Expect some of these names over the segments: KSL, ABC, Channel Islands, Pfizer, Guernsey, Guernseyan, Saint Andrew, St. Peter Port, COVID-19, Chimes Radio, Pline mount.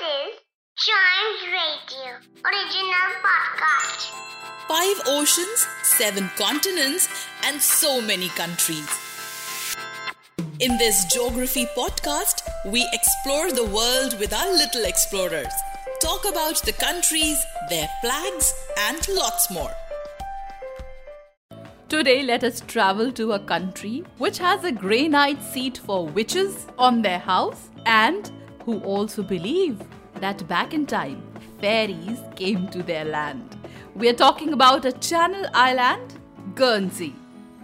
This is Chimes Radio, original podcast. 5 oceans, 7 continents and so many countries. In this geography podcast, we explore the world with our little explorers. Talk about the countries, their flags and lots more. Today, let us travel to a country which has a grey night seat for witches on their house and who also believe that back in time, fairies came to their land. We are talking about a Channel Island, Guernsey.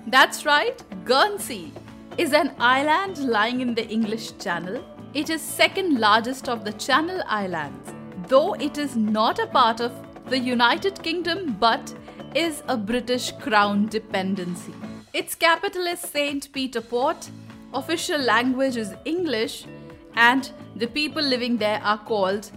That's right, Guernsey is an island lying in the English Channel. It is second largest of the Channel Islands, though it is not a part of the United Kingdom but is a British Crown dependency. Its capital is St. Peter Port, official language is English, and the people living there are called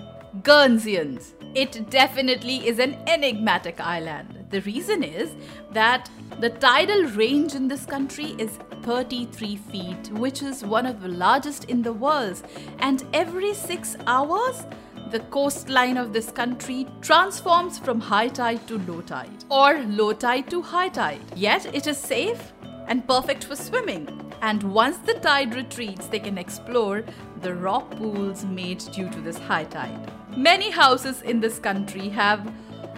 Guernseyans. It definitely is an enigmatic island. The reason is that the tidal range in this country is 33 feet, which is one of the largest in the world. And every 6 hours, the coastline of this country transforms from high tide to low tide or low tide to high tide. Yet it is safe and perfect for swimming. And once the tide retreats, they can explore the rock pools made due to this high tide. Many houses in this country have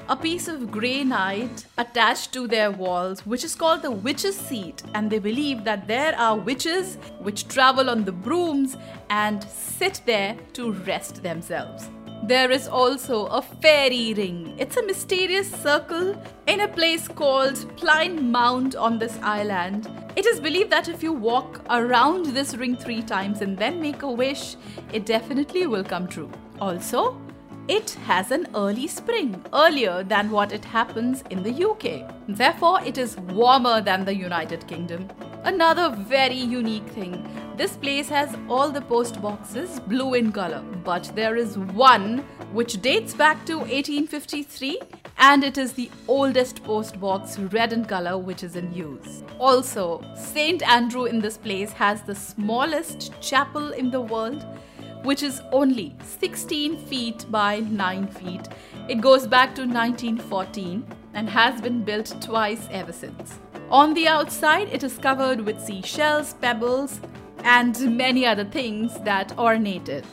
a piece of granite attached to their walls, which is called the witch's seat, and they believe that there are witches which travel on the brooms and sit there to rest themselves. There is also a fairy ring. It's a mysterious circle in a place called Pline Mount on this island. It is believed that if you walk around this ring 3 times and then make a wish, it definitely will come true. Also, it has an early spring, earlier than what it happens in the UK. Therefore, it is warmer than the United Kingdom. Another very unique thing, this place has all the post boxes blue in color, but there is one which dates back to 1853 and it is the oldest post box red in color which is in use. Also, Saint Andrew in this place has the smallest chapel in the world, which is only 16 feet by 9 feet. It goes back to 1914 and has been built twice ever since. On the outside, it is covered with seashells, pebbles, and many other things that ornate it.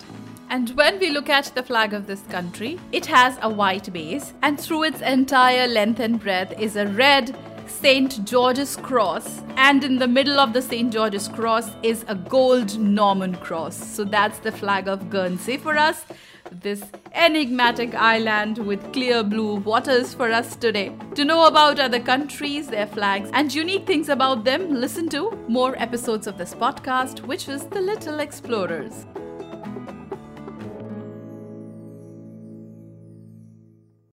And when we look at the flag of this country, it has a white base, and through its entire length and breadth is a red St. George's cross, and in the middle of the St. George's cross is a gold Norman cross. So that's the flag of Guernsey for us, this enigmatic island with clear blue waters for us today. To know about other countries, their flags and unique things about them, listen to more episodes of this podcast, which is The Little Explorers.